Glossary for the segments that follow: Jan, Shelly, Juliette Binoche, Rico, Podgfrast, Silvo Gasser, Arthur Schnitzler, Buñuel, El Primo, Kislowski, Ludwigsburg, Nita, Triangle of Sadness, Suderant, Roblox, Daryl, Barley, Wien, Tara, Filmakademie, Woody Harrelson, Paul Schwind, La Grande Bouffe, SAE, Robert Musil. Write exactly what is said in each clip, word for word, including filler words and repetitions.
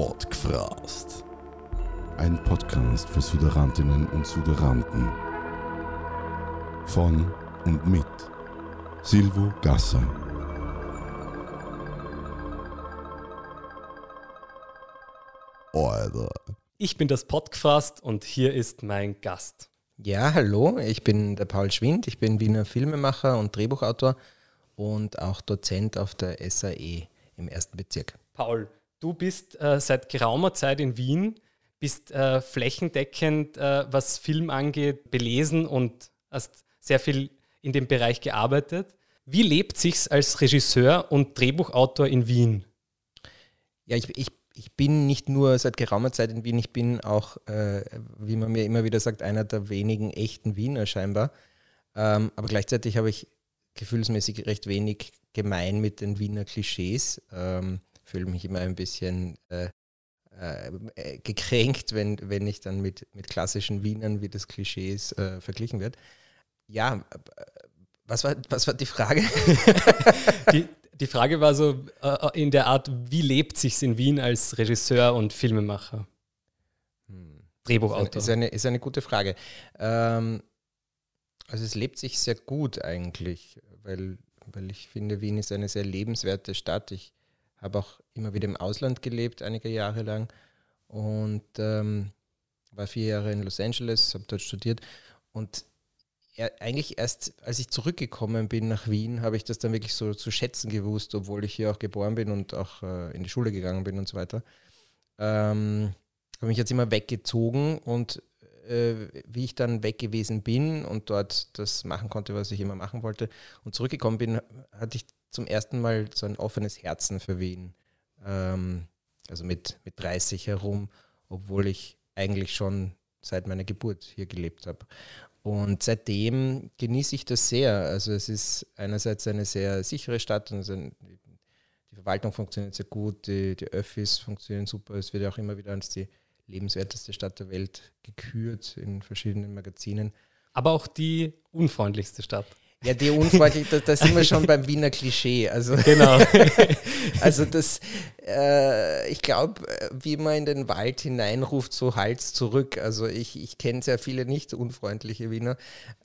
Podgfrast. Ein Podcast für Suderantinnen und Suderanten. Von und mit Silvo Gasser. Alter. Ich bin das Podgfrast und hier ist mein Gast. Ja, hallo, ich bin der Paul Schwind, ich bin Wiener Filmemacher und Drehbuchautor und auch Dozent auf der S A E im ersten Bezirk. Paul, du bist äh, seit geraumer Zeit in Wien, bist äh, flächendeckend, äh, was Film angeht, belesen und hast sehr viel in dem Bereich gearbeitet. Wie lebt sich's als Regisseur und Drehbuchautor in Wien? Ja, ich, ich Ich bin nicht nur seit geraumer Zeit in Wien, ich bin auch, äh, wie man mir immer wieder sagt, einer der wenigen echten Wiener scheinbar. Ähm, aber gleichzeitig habe ich gefühlsmäßig recht wenig gemein mit den Wiener Klischees. Ähm, fühle mich immer ein bisschen äh, äh, gekränkt, wenn, wenn ich dann mit, mit klassischen Wienern wie das Klischees äh, verglichen wird. Ja, was war, was war die Frage? die Die Frage war so äh, in der Art, wie lebt sich's in Wien als Regisseur und Filmemacher? Hm. Drehbuchautor. Ist eine, ist eine gute Frage. Ähm, also es lebt sich sehr gut eigentlich, weil, weil ich finde, Wien ist eine sehr lebenswerte Stadt. Ich habe auch immer wieder im Ausland gelebt, einige Jahre lang. Und ähm, war vier Jahre in Los Angeles, habe dort studiert und eigentlich erst, als ich zurückgekommen bin nach Wien, habe ich das dann wirklich so zu schätzen gewusst, obwohl ich hier auch geboren bin und auch äh, in die Schule gegangen bin und so weiter. Ähm, habe mich jetzt immer weggezogen und äh, wie ich dann weg gewesen bin und dort das machen konnte, was ich immer machen wollte und zurückgekommen bin, hatte ich zum ersten Mal so ein offenes Herzen für Wien. Ähm, also mit, mit dreißig herum, obwohl ich eigentlich schon seit meiner Geburt hier gelebt habe. Und seitdem genieße ich das sehr. Also es ist einerseits eine sehr sichere Stadt und die Verwaltung funktioniert sehr gut, die, die Öffis funktionieren super. Es wird ja auch immer wieder als die lebenswerteste Stadt der Welt gekürt in verschiedenen Magazinen. Aber auch die unfreundlichste Stadt. Ja, die unfreundlichste, da sind wir schon beim Wiener Klischee. Also genau. Also das, äh, ich glaube, wie man in den Wald hineinruft, so halt's zurück. Also ich, ich kenne sehr viele nicht unfreundliche Wiener.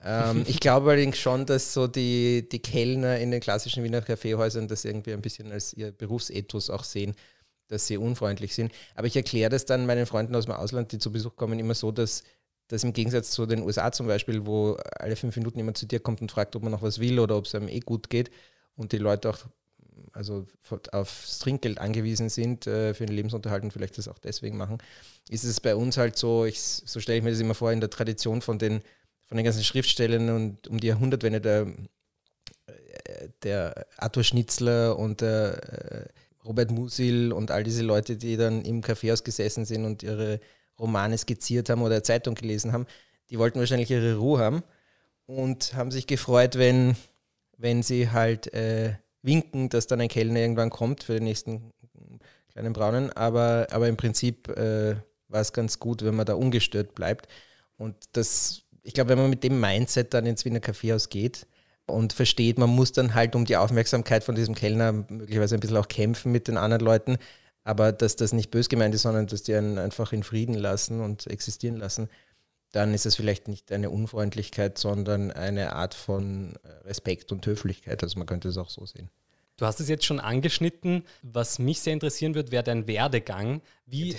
Ähm, ich glaube allerdings schon, dass so die, die Kellner in den klassischen Wiener Kaffeehäusern das irgendwie ein bisschen als ihr Berufsethos auch sehen, dass sie unfreundlich sind. Aber ich erkläre das dann meinen Freunden aus dem Ausland, die zu Besuch kommen, immer so, dass das im Gegensatz zu den U S A zum Beispiel, wo alle fünf Minuten jemand zu dir kommt und fragt, ob man noch was will oder ob es einem eh gut geht und die Leute auch also aufs Trinkgeld angewiesen sind äh, für den Lebensunterhalt und vielleicht das auch deswegen machen, ist es bei uns halt so, ich, so stelle ich mir das immer vor, in der Tradition von den, von den ganzen Schriftstellern und um die Jahrhundertwende der, der Arthur Schnitzler und der Robert Musil und all diese Leute, die dann im Kaffeehaus gesessen sind und ihre Romane skizziert haben oder Zeitung gelesen haben, die wollten wahrscheinlich ihre Ruhe haben und haben sich gefreut, wenn, wenn sie halt äh, winken, dass dann ein Kellner irgendwann kommt für den nächsten kleinen Braunen, aber, aber im Prinzip äh, war es ganz gut, wenn man da ungestört bleibt und das, ich glaube, wenn man mit dem Mindset dann ins Wiener Kaffeehaus geht und versteht, man muss dann halt um die Aufmerksamkeit von diesem Kellner möglicherweise ein bisschen auch kämpfen mit den anderen Leuten, aber dass das nicht bös gemeint ist, sondern dass die einen einfach in Frieden lassen und existieren lassen, dann ist es vielleicht nicht eine Unfreundlichkeit, sondern eine Art von Respekt und Höflichkeit. Also man könnte es auch so sehen. Du hast es jetzt schon angeschnitten. Was mich sehr interessieren wird, wäre dein Werdegang. Wie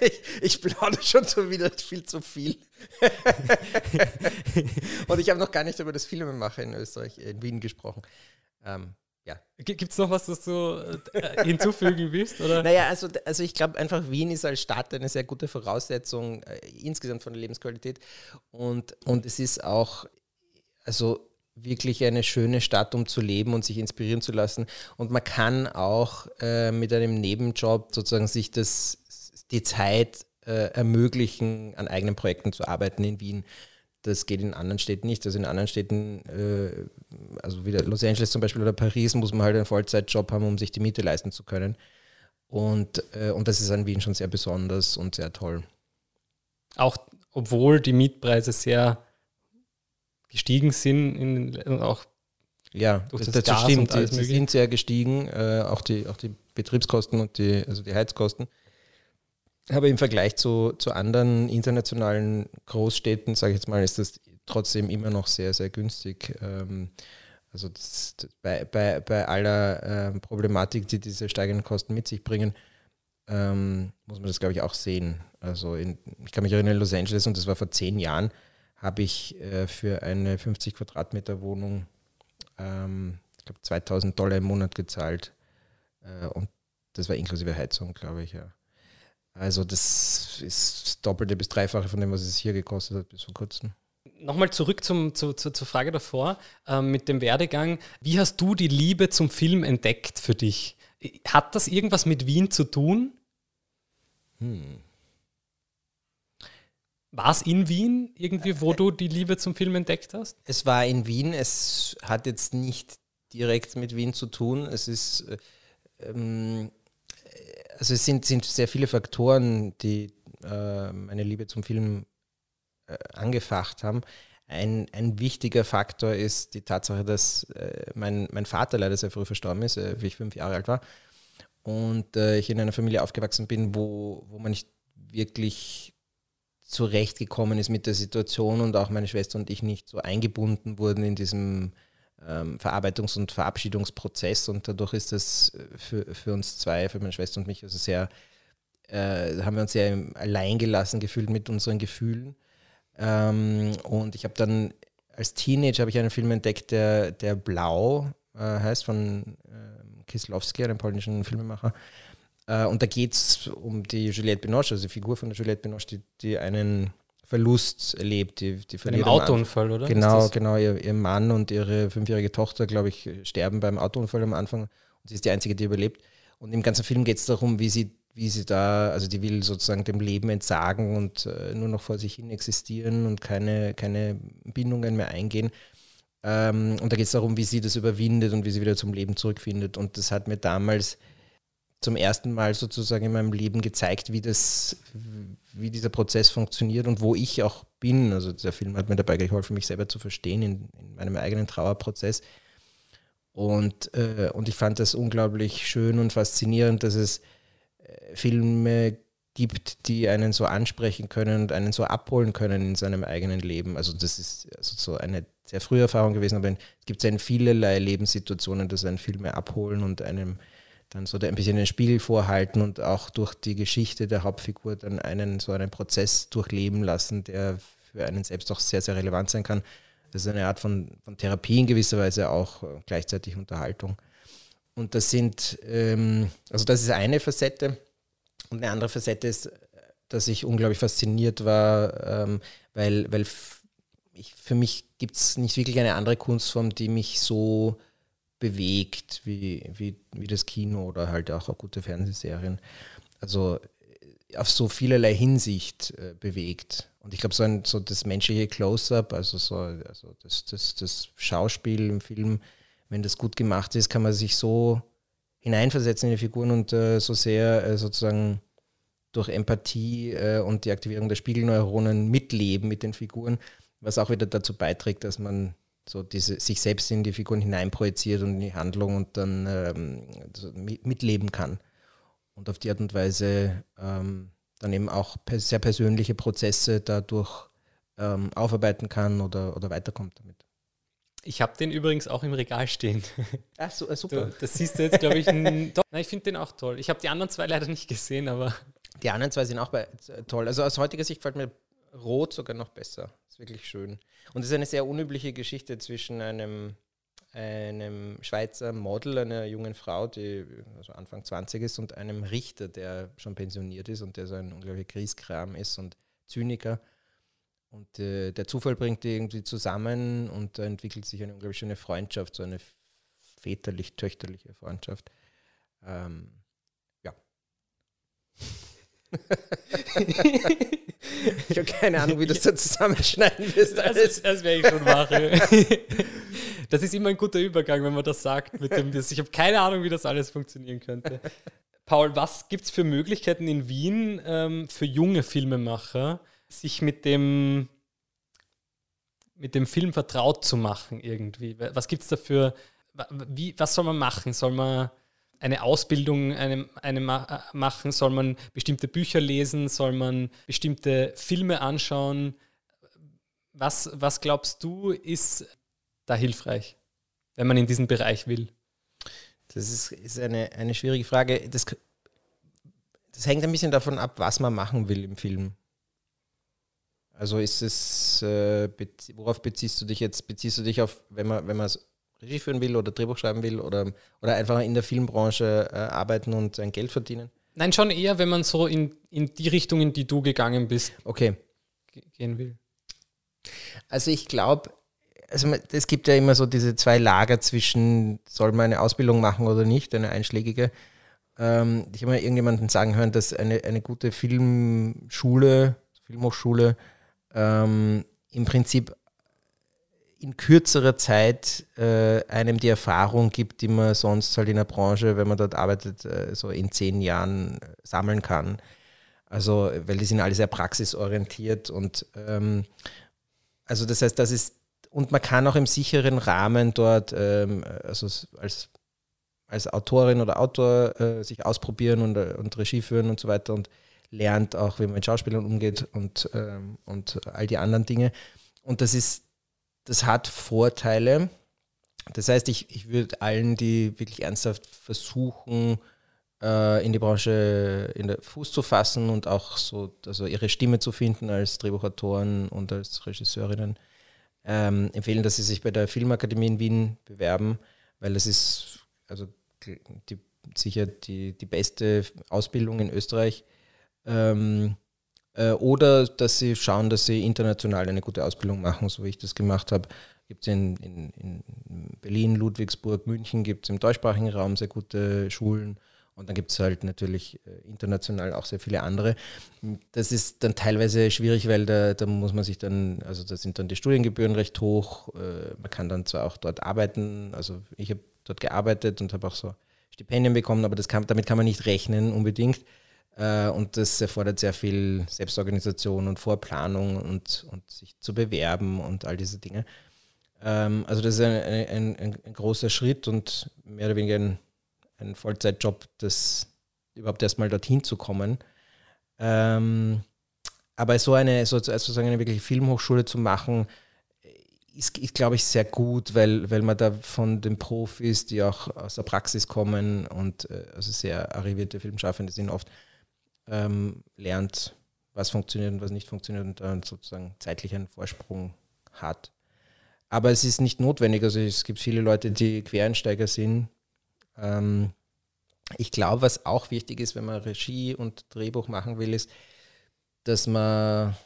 ich, ich plaudere schon so wieder viel zu viel. Und ich habe noch gar nicht über das Filmemachen in Österreich, in Wien gesprochen. Ähm. Ja. Gibt es noch was, das du äh, hinzufügen willst? Oder? Naja, also, also ich glaube einfach, Wien ist als Stadt eine sehr gute Voraussetzung äh, insgesamt von der Lebensqualität und, und es ist auch also wirklich eine schöne Stadt, um zu leben und sich inspirieren zu lassen und man kann auch äh, mit einem Nebenjob sozusagen sich das, die Zeit äh, ermöglichen, an eigenen Projekten zu arbeiten in Wien. Das geht in anderen Städten nicht. Also in anderen Städten, äh, also wieder Los Angeles zum Beispiel oder Paris, muss man halt einen Vollzeitjob haben, um sich die Miete leisten zu können. Und, äh, und das ist an Wien schon sehr besonders und sehr toll. Auch obwohl die Mietpreise sehr gestiegen sind, in, auch ja, durch das, das Gas stimmt, und alles mögliche. Sie sind sehr gestiegen, äh, auch die, auch die Betriebskosten und die, also die Heizkosten. aber im Vergleich zu, zu anderen internationalen Großstädten, sage ich jetzt mal, ist das trotzdem immer noch sehr, sehr günstig. Ähm, also das, das, bei, bei, bei aller äh, Problematik, die diese steigenden Kosten mit sich bringen, ähm, muss man das, glaube ich, auch sehen. Also in, ich kann mich erinnern, in Los Angeles, und das war vor zehn Jahren, habe ich äh, für eine fünfzig Quadratmeter Wohnung, ähm, ich glaube, zweitausend Dollar im Monat gezahlt. Äh, und das war inklusive Heizung, glaube ich, ja. Also das ist das Doppelte bis Dreifache von dem, was es hier gekostet hat bis vor kurzem. Nochmal zurück zum, zu, zu, zur Frage davor äh, mit dem Werdegang. Wie hast du die Liebe zum Film entdeckt für dich? Hat das irgendwas mit Wien zu tun? Hm. War es in Wien irgendwie, wo du die Liebe zum Film entdeckt hast? Es war in Wien. Es hat jetzt nicht direkt mit Wien zu tun. Es ist... Äh, ähm, Also es sind, sind sehr viele Faktoren, die äh, meine Liebe zum Film äh, angefacht haben. Ein, ein wichtiger Faktor ist die Tatsache, dass äh, mein, mein Vater leider sehr früh verstorben ist, äh, wie ich fünf Jahre alt war. Und äh, ich in einer Familie aufgewachsen bin, wo, wo man nicht wirklich zurechtgekommen ist mit der Situation und auch meine Schwester und ich nicht so eingebunden wurden in diesem Verarbeitungs- und Verabschiedungsprozess, und dadurch ist das für, für uns zwei, für meine Schwester und mich, also sehr, äh, haben wir uns sehr allein gelassen gefühlt mit unseren Gefühlen. Ähm, und ich habe dann als Teenager habe ich einen Film entdeckt, der, der Blau äh, heißt, von äh, Kislowski, einem polnischen Filmemacher. Äh, und da geht es um die Juliette Binoche, also die Figur von der Juliette Binoche, die, die einen Verlust erlebt. Die, die bei einem Autounfall, oder? Genau, genau. Ihr, ihr Mann und ihre fünfjährige Tochter, glaube ich, sterben beim Autounfall am Anfang. Und sie ist die Einzige, die überlebt. Und im ganzen Film geht es darum, wie sie, wie sie da, also die will sozusagen dem Leben entsagen und äh, nur noch vor sich hin existieren und keine, keine Bindungen mehr eingehen. Ähm, und da geht es darum, wie sie das überwindet und wie sie wieder zum Leben zurückfindet. Und das hat mir damals zum ersten Mal sozusagen in meinem Leben gezeigt, wie das, wie dieser Prozess funktioniert und wo ich auch bin. Also der Film hat mir dabei geholfen, mich selber zu verstehen in, in meinem eigenen Trauerprozess. Und, äh, und ich fand das unglaublich schön und faszinierend, dass es äh, Filme gibt, die einen so ansprechen können und einen so abholen können in seinem eigenen Leben. Also das ist also so eine sehr frühe Erfahrung gewesen, aber es gibt ja in vielerlei Lebenssituationen, dass einen Filme abholen und einem dann so ein bisschen den Spiegel vorhalten und auch durch die Geschichte der Hauptfigur dann einen so einen Prozess durchleben lassen, der für einen selbst auch sehr, sehr relevant sein kann. Das ist eine Art von, von Therapie in gewisser Weise, auch gleichzeitig Unterhaltung. Und das sind, ähm, also das ist eine Facette. Und eine andere Facette ist, dass ich unglaublich fasziniert war, ähm, weil, weil ich, für mich gibt es nicht wirklich eine andere Kunstform, die mich so bewegt, wie, wie, wie das Kino oder halt auch, auch gute Fernsehserien. Also auf so vielerlei Hinsicht äh, bewegt. Und ich glaube, so, so das menschliche Close-Up, also, so, also das, das, das Schauspiel im Film, wenn das gut gemacht ist, kann man sich so hineinversetzen in die Figuren und äh, so sehr äh, sozusagen durch Empathie äh, und die Aktivierung der Spiegelneuronen mitleben mit den Figuren, was auch wieder dazu beiträgt, dass man so diese, sich selbst in die Figuren hineinprojiziert und in die Handlung und dann ähm, mitleben kann. Und auf die Art und Weise ähm, dann eben auch sehr persönliche Prozesse dadurch ähm, aufarbeiten kann oder, oder weiterkommt damit. Ich habe den übrigens auch im Regal stehen. Ach so, super. Du, das siehst du jetzt, glaube ich, n- doch. Nein, ich finde den auch toll. Ich habe die anderen zwei leider nicht gesehen, aber... Die anderen zwei sind auch bei, äh, toll. Also aus heutiger Sicht gefällt mir Rot sogar noch besser. Ist wirklich schön. Und es ist eine sehr unübliche Geschichte zwischen einem, einem Schweizer Model, einer jungen Frau, die also Anfang zwanzig ist, und einem Richter, der schon pensioniert ist und der so ein unglaublicher Grieskram ist und Zyniker. Und äh, der Zufall bringt die irgendwie zusammen und da entwickelt sich eine unglaublich schöne Freundschaft, so eine väterlich-töchterliche Freundschaft. Ähm, ja. Ich habe keine Ahnung, wie du das da zusammenschneiden wirst. Das, ist, das werde ich schon machen. Das ist immer ein guter Übergang, wenn man das sagt. Mit dem, ich habe keine Ahnung, wie das alles funktionieren könnte. Paul, was gibt es für Möglichkeiten in Wien ähm, für junge Filmemacher, sich mit dem, mit dem Film vertraut zu machen irgendwie? Was gibt es dafür? Wie, was soll man machen? Soll man eine Ausbildung eine, eine ma- machen? Soll man bestimmte Bücher lesen? Soll man bestimmte Filme anschauen? Was, was glaubst du, ist da hilfreich, wenn man in diesen Bereich will? Das ist, ist eine, eine schwierige Frage. Das, das hängt ein bisschen davon ab, was man machen will im Film. Also ist es, äh, bezie- worauf beziehst du dich jetzt? Beziehst du dich auf, wenn man, wenn man Regie führen will oder Drehbuch schreiben will oder, oder einfach in der Filmbranche äh, arbeiten und sein Geld verdienen? Nein, schon eher, wenn man so in, in die Richtung, in die du gegangen bist, okay, g- gehen will. Also ich glaube, also es gibt ja immer so diese zwei Lager zwischen, soll man eine Ausbildung machen oder nicht, eine einschlägige. Ähm, ich habe mal irgendjemanden sagen hören, dass eine, eine gute Filmschule, Filmhochschule, ähm, im Prinzip in kürzerer Zeit äh, einem die Erfahrung gibt, die man sonst halt in der Branche, wenn man dort arbeitet, äh, so in zehn Jahren äh, sammeln kann. Also, weil die sind alle sehr praxisorientiert und ähm, also das heißt, das ist, und man kann auch im sicheren Rahmen dort ähm, also als, als Autorin oder Autor äh, sich ausprobieren und, und Regie führen und so weiter und lernt auch, wie man mit Schauspielern umgeht und, ähm, und all die anderen Dinge. Und das ist, das hat Vorteile. Das heißt, ich, ich würde allen, die wirklich ernsthaft versuchen, äh, in die Branche in der Fuß zu fassen und auch so, also ihre Stimme zu finden als Drehbuchautoren und als Regisseurinnen, ähm, empfehlen, dass sie sich bei der Filmakademie in Wien bewerben, weil das ist also die, sicher die, die beste Ausbildung in Österreich. Ähm, Oder dass sie schauen, dass sie international eine gute Ausbildung machen, so wie ich das gemacht habe. Gibt es in, in, in Berlin, Ludwigsburg, München, gibt es im deutschsprachigen Raum sehr gute Schulen und dann gibt es halt natürlich international auch sehr viele andere. Das ist dann teilweise schwierig, weil da, da muss man sich dann, also da sind dann die Studiengebühren recht hoch. Man kann dann zwar auch dort arbeiten, also ich habe dort gearbeitet und habe auch so Stipendien bekommen, aber das kann, damit kann man nicht rechnen unbedingt. Und das erfordert sehr viel Selbstorganisation und Vorplanung und, und sich zu bewerben und all diese Dinge. Also das ist ein, ein, ein großer Schritt und mehr oder weniger ein, ein Vollzeitjob, das überhaupt erstmal dorthin zu kommen. Aber so eine, sozusagen eine wirkliche Filmhochschule zu machen, ist, ist glaube ich, sehr gut, weil, weil man da von den Profis, die auch aus der Praxis kommen und also sehr arrivierte Filmschaffende sind oft, Ähm, lernt, was funktioniert und was nicht funktioniert und dann sozusagen zeitlich einen Vorsprung hat. Aber es ist nicht notwendig. Also es gibt viele Leute, die Quereinsteiger sind. Ähm, ich glaube, was auch wichtig ist, wenn man Regie und Drehbuch machen will, ist, dass man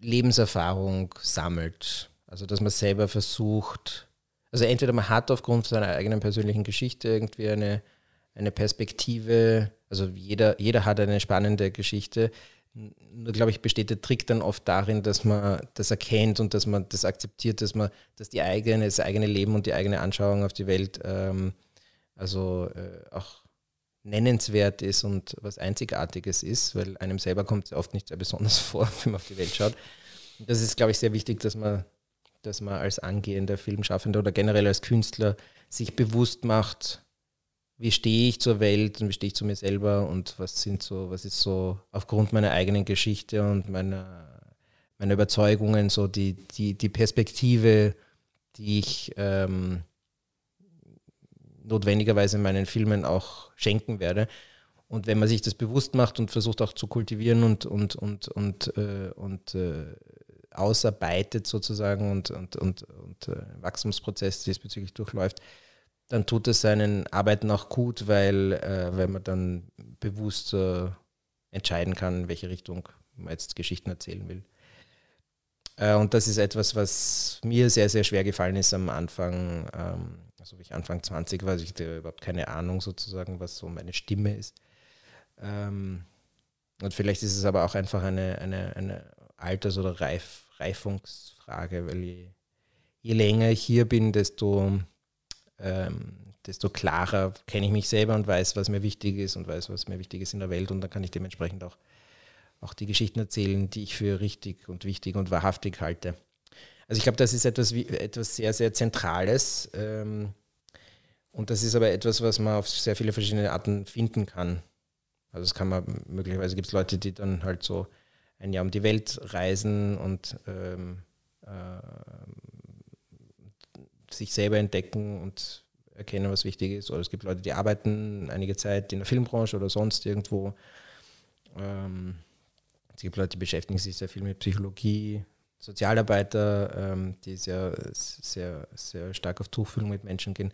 Lebenserfahrung sammelt. Also dass man selber versucht, also entweder man hat aufgrund seiner eigenen persönlichen Geschichte irgendwie eine eine Perspektive, also jeder, jeder hat eine spannende Geschichte. Nur, glaube ich, besteht der Trick dann oft darin, dass man das erkennt und dass man das akzeptiert, dass man, dass die eigene, das eigene Leben und die eigene Anschauung auf die Welt ähm, also äh, auch nennenswert ist und was Einzigartiges ist, weil einem selber kommt es oft nicht sehr besonders vor, wenn man auf die Welt schaut. Und das ist, glaube ich, sehr wichtig, dass man, dass man als angehender Filmschaffender oder generell als Künstler sich bewusst macht, wie stehe ich zur Welt und wie stehe ich zu mir selber und was sind so, was ist so aufgrund meiner eigenen Geschichte und meiner, meiner Überzeugungen so die, die, die Perspektive, die ich ähm, notwendigerweise meinen Filmen auch schenken werde. Und wenn man sich das bewusst macht und versucht auch zu kultivieren und, und, und, und, äh, und äh, ausarbeitet sozusagen und, und, und, und äh, Wachstumsprozess diesbezüglich durchläuft, dann tut es seinen Arbeiten auch gut, weil, äh, weil man dann bewusst äh, entscheiden kann, in welche Richtung man jetzt Geschichten erzählen will. Äh, und das ist etwas, was mir sehr, sehr schwer gefallen ist am Anfang. Ähm, also wie ich Anfang zwanzig war, also ich hatte überhaupt keine Ahnung sozusagen, was so meine Stimme ist. Ähm, und vielleicht ist es aber auch einfach eine, eine, eine Alters- oder Reif- Reifungsfrage, weil je, je länger ich hier bin, desto... Ähm, desto klarer kenne ich mich selber und weiß, was mir wichtig ist und weiß, was mir wichtig ist in der Welt und dann kann ich dementsprechend auch, auch die Geschichten erzählen, die ich für richtig und wichtig und wahrhaftig halte. Also ich glaube, das ist etwas, wie, etwas sehr, sehr Zentrales, ähm, Und das ist aber etwas, was man auf sehr viele verschiedene Arten finden kann. Also es kann man möglicherweise, gibt es Leute, die dann halt so ein Jahr um die Welt reisen und ähm, äh, sich selber entdecken und erkennen, was wichtig ist. Oder es gibt Leute, die arbeiten einige Zeit in der Filmbranche oder sonst irgendwo. Ähm, es gibt Leute, die beschäftigen sich sehr viel mit Psychologie, Sozialarbeiter, ähm, die sehr, sehr, sehr stark auf Tuchfühlung mit Menschen gehen.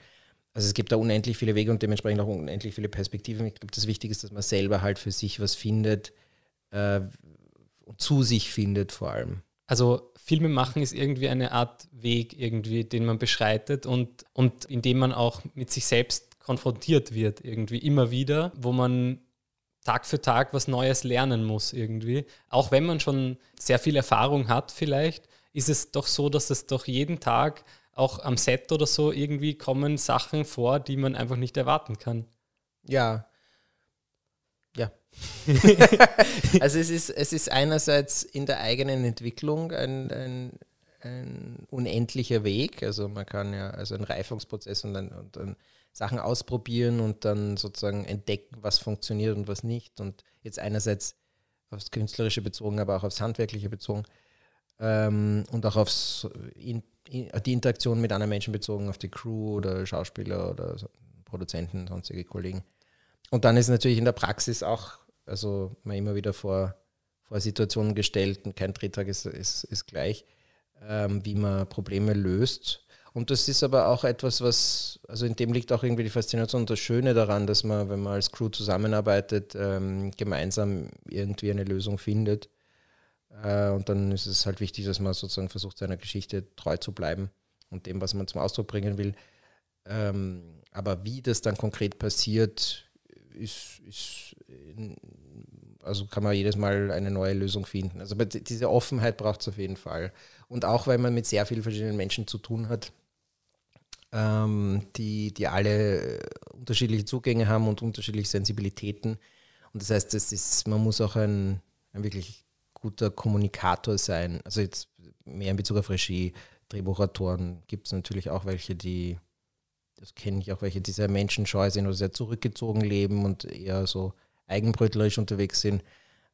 Also es gibt da unendlich viele Wege und dementsprechend auch unendlich viele Perspektiven. Ich glaube, das Wichtige ist, dass man selber halt für sich was findet, äh, zu sich findet vor allem. Also Filme machen ist irgendwie eine Art Weg, irgendwie, den man beschreitet und, und indem man auch mit sich selbst konfrontiert wird, irgendwie immer wieder, wo man Tag für Tag was Neues lernen muss irgendwie. Auch wenn man schon sehr viel Erfahrung hat vielleicht, ist es doch so, dass es doch jeden Tag auch am Set oder so irgendwie kommen Sachen vor, die man einfach nicht erwarten kann. Ja. Ja. Also es ist, es ist einerseits in der eigenen Entwicklung ein, ein, ein unendlicher Weg. Also man kann ja, also ein Reifungsprozess und dann, und dann Sachen ausprobieren und dann sozusagen entdecken, was funktioniert und was nicht. Und jetzt einerseits aufs Künstlerische bezogen, aber auch aufs Handwerkliche bezogen ähm, und auch aufs in, in, die Interaktion mit anderen Menschen bezogen, auf die Crew oder Schauspieler oder Produzenten, sonstige Kollegen. Und dann ist natürlich in der Praxis auch, also man immer wieder vor, vor Situationen gestellt und kein Drehtag ist, ist, ist gleich, ähm, wie man Probleme löst. Und das ist aber auch etwas, was, also in dem liegt auch irgendwie die Faszination und das Schöne daran, dass man, wenn man als Crew zusammenarbeitet, ähm, gemeinsam irgendwie eine Lösung findet. Äh, und dann ist es halt wichtig, dass man sozusagen versucht, seiner Geschichte treu zu bleiben und dem, was man zum Ausdruck bringen will. Ähm, aber wie das dann konkret passiert, ist, ist, also kann man jedes Mal eine neue Lösung finden. Also diese Offenheit braucht es auf jeden Fall. Und auch, weil man mit sehr vielen verschiedenen Menschen zu tun hat, die, die alle unterschiedliche Zugänge haben und unterschiedliche Sensibilitäten. Und das heißt, das ist, man muss auch ein, ein wirklich guter Kommunikator sein. Also jetzt mehr in Bezug auf Regie, Drehbuchautoren gibt es natürlich auch welche, die, das kenne ich auch, welche, die sehr menschenscheu sind oder sehr zurückgezogen leben und eher so eigenbrötlerisch unterwegs sind.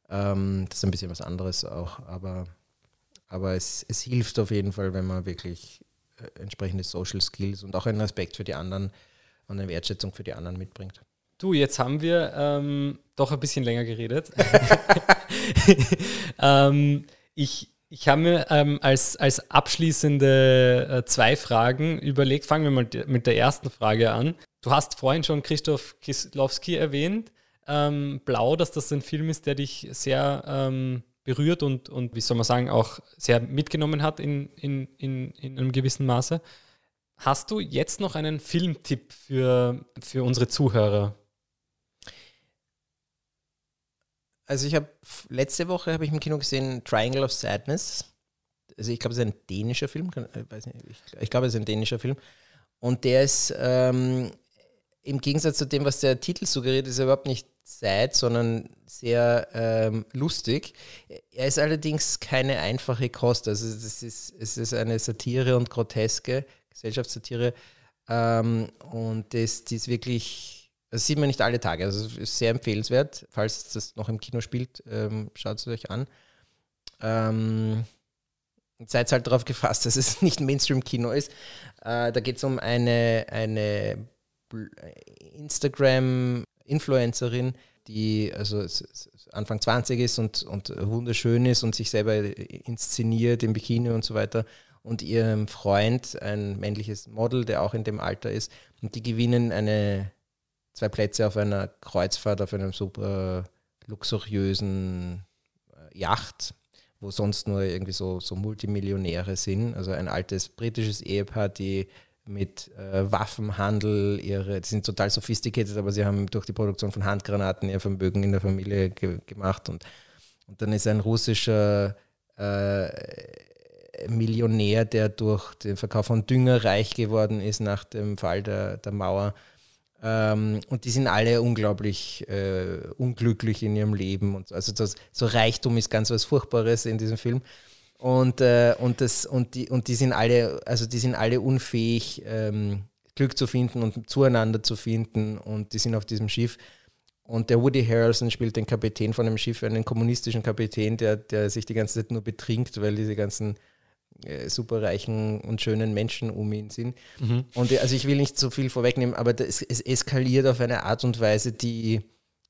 Ähm, das ist ein bisschen was anderes auch, aber, aber es, es hilft auf jeden Fall, wenn man wirklich entsprechende Social Skills und auch einen Respekt für die anderen und eine Wertschätzung für die anderen mitbringt. Du, jetzt haben wir ähm, doch ein bisschen länger geredet. ähm, ich ich habe mir ähm, als, als abschließende äh, zwei Fragen überlegt. Fangen wir mal d- mit der ersten Frage an. Du hast vorhin schon Christoph Kislowski erwähnt. Ähm, Blau, dass das ein Film ist, der dich sehr ähm, berührt und, und, wie soll man sagen, auch sehr mitgenommen hat in, in, in, in einem gewissen Maße. Hast du jetzt noch einen Filmtipp für, für unsere Zuhörer? Also ich habe, letzte Woche habe ich im Kino gesehen Triangle of Sadness. Also ich glaube, es ist ein dänischer Film. Ich glaube, es ist ein dänischer Film. Und der ist... Ähm, im Gegensatz zu dem, was der Titel suggeriert, ist er überhaupt nicht sad, sondern sehr ähm, lustig. Er ist allerdings keine einfache Kost. Also es ist, es ist eine Satire und Groteske, Gesellschaftssatire. Ähm, und das, die ist wirklich, das sieht man nicht alle Tage. Also es ist sehr empfehlenswert. Falls das noch im Kino spielt, ähm, schaut es euch an. Ähm, seid halt darauf gefasst, dass es nicht Mainstream-Kino ist. Äh, da geht es um eine... eine Instagram-Influencerin, die also Anfang zwanzig ist und, und wunderschön ist und sich selber inszeniert im Bikini und so weiter, und ihrem Freund, ein männliches Model, der auch in dem Alter ist, und die gewinnen eine, zwei Plätze auf einer Kreuzfahrt auf einem super luxuriösen Yacht, wo sonst nur irgendwie so, so Multimillionäre sind, also ein altes britisches Ehepaar, die mit äh, Waffenhandel, ihre, die sind total sophisticated, aber sie haben durch die Produktion von Handgranaten ihr Vermögen in der Familie ge- gemacht. Und, und dann ist ein russischer äh, Millionär, der durch den Verkauf von Dünger reich geworden ist nach dem Fall der, der Mauer. Ähm, und die sind alle unglaublich äh, unglücklich in ihrem Leben. Und so. Also das, so Reichtum ist ganz was Furchtbares in diesem Film. Und, äh, und, das, und, die, und die sind alle, also die sind alle unfähig, ähm, Glück zu finden und zueinander zu finden, und die sind auf diesem Schiff. Und der Woody Harrelson spielt den Kapitän von einem Schiff, einen kommunistischen Kapitän, der, der sich die ganze Zeit nur betrinkt, weil diese ganzen äh, superreichen und schönen Menschen um ihn sind. Mhm. Und also ich will nicht so viel vorwegnehmen, aber das, es eskaliert auf eine Art und Weise, die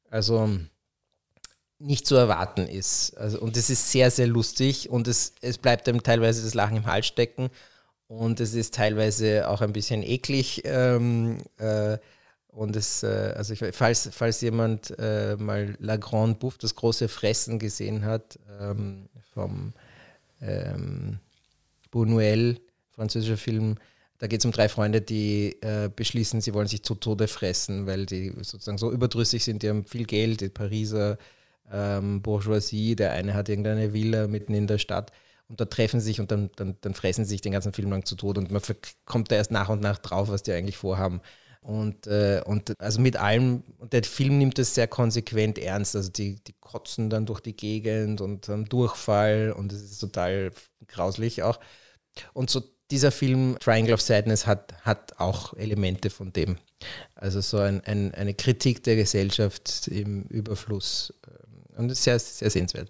also nicht zu erwarten ist. Also, und es ist sehr, sehr lustig, und es, es bleibt einem teilweise das Lachen im Hals stecken, und es ist teilweise auch ein bisschen eklig. Ähm, äh, Und es, also ich, falls, falls jemand äh, mal La Grande Bouffe, das große Fressen, gesehen hat, ähm, vom ähm, Buñuel, französischer Film, da geht es um drei Freunde, die äh, beschließen, sie wollen sich zu Tode fressen, weil die sozusagen so überdrüssig sind, die haben viel Geld, die Pariser ähm, Bourgeoisie, der eine hat irgendeine Villa mitten in der Stadt. Und da treffen sie sich und dann, dann, dann fressen sie sich den ganzen Film lang zu Tode, und man kommt da erst nach und nach drauf, was die eigentlich vorhaben. Und, äh, und also mit allem, und der Film nimmt das sehr konsequent ernst, also die, die kotzen dann durch die Gegend und dann Durchfall, und es ist total grauslich auch. Und so dieser Film Triangle of Sadness hat, hat auch Elemente von dem. Also so ein, ein, eine Kritik der Gesellschaft im Überfluss, und ist sehr, sehr sehenswert.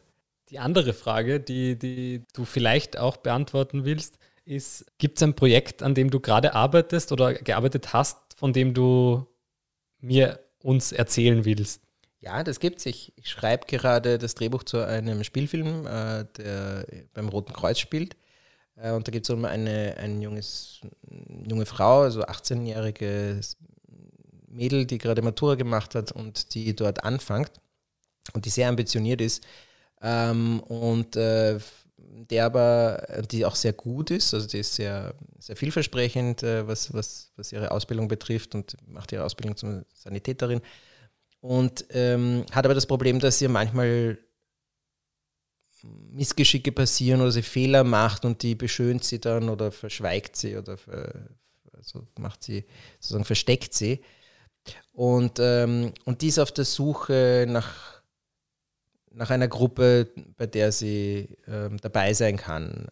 Die andere Frage, die, die du vielleicht auch beantworten willst, ist, gibt es ein Projekt, an dem du gerade arbeitest oder gearbeitet hast, von dem du mir uns erzählen willst? Ja, das gibt's. Ich, ich schreibe gerade das Drehbuch zu einem Spielfilm, äh, der beim Roten Kreuz spielt. Äh, und da gibt es um eine, ein junges, junge Frau, also achtzehn-jährige Mädel, die gerade Matura gemacht hat und die dort anfängt und die sehr ambitioniert ist. Ähm, und äh, der aber, die auch sehr gut ist, also die ist sehr, sehr vielversprechend, äh, was, was, was ihre Ausbildung betrifft, und macht ihre Ausbildung zur Sanitäterin, und ähm, hat aber das Problem, dass ihr manchmal Missgeschicke passieren oder sie Fehler macht, und die beschönt sie dann oder verschweigt sie oder ver, also macht sie, sozusagen versteckt sie, und, ähm, und die ist auf der Suche nach nach einer Gruppe, bei der sie ähm, dabei sein kann,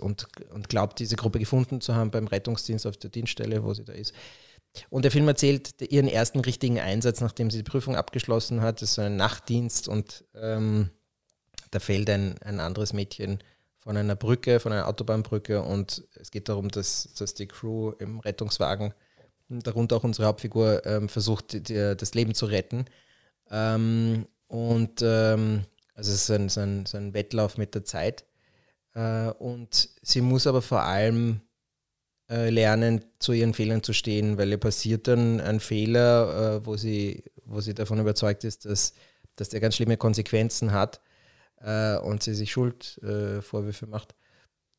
und, und glaubt, diese Gruppe gefunden zu haben beim Rettungsdienst auf der Dienststelle, wo sie da ist. Und der Film erzählt ihren ersten richtigen Einsatz, nachdem sie die Prüfung abgeschlossen hat. Das ist so ein Nachtdienst, und ähm, da fällt ein, ein anderes Mädchen von einer Brücke, von einer Autobahnbrücke, und es geht darum, dass, dass die Crew im Rettungswagen, darunter auch unsere Hauptfigur, ähm, versucht, die, die, das Leben zu retten. Ähm, Und ähm, also es ist ein, so, ein, so ein Wettlauf mit der Zeit. Äh, und sie muss aber vor allem äh, lernen, zu ihren Fehlern zu stehen, weil ihr passiert dann ein Fehler, äh, wo, sie, wo sie davon überzeugt ist, dass, dass der ganz schlimme Konsequenzen hat, äh, und sie sich Schuldvorwürfe äh, macht.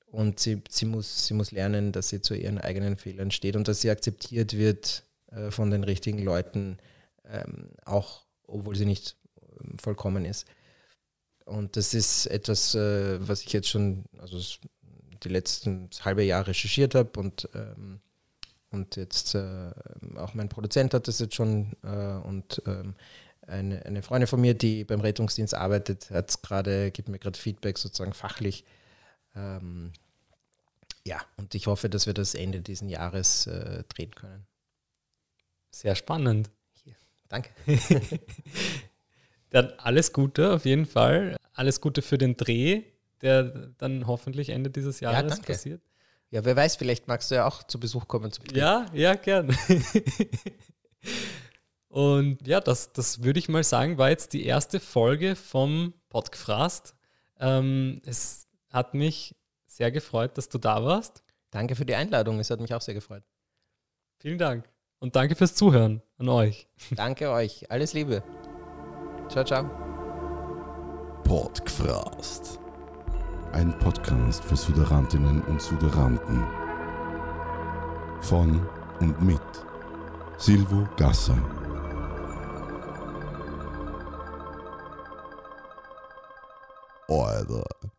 Und sie, sie, muss, sie muss lernen, dass sie zu ihren eigenen Fehlern steht und dass sie akzeptiert wird äh, von den richtigen Leuten, ähm, auch obwohl sie nicht vollkommen ist. Und das ist etwas, äh, was ich jetzt schon also die letzten halbe Jahr recherchiert habe, und, ähm, und jetzt äh, auch mein Produzent hat das jetzt schon, äh, und ähm, eine, eine Freundin von mir, die beim Rettungsdienst arbeitet, hat gerade, gibt mir gerade Feedback sozusagen fachlich. Ähm, ja, und ich hoffe, dass wir das Ende dieses Jahres äh, drehen können. Sehr spannend. Hier. Danke. Dann alles Gute auf jeden Fall. Alles Gute für den Dreh, der dann hoffentlich Ende dieses Jahres ja, danke. passiert. Ja, wer weiß, vielleicht magst du ja auch zu Besuch kommen zum Dreh. Ja, ja, gern. Und ja, das, das würde ich mal sagen, war jetzt die erste Folge vom Podgfrast. Ähm, es hat mich sehr gefreut, dass du da warst. Danke für die Einladung, es hat mich auch sehr gefreut. Vielen Dank und danke fürs Zuhören an euch. Danke euch, alles Liebe. Ciao, ciao. Podgfrast. Ein Podcast für Suderantinnen und Suderanten. Von und mit Silvo Gasser. Alter.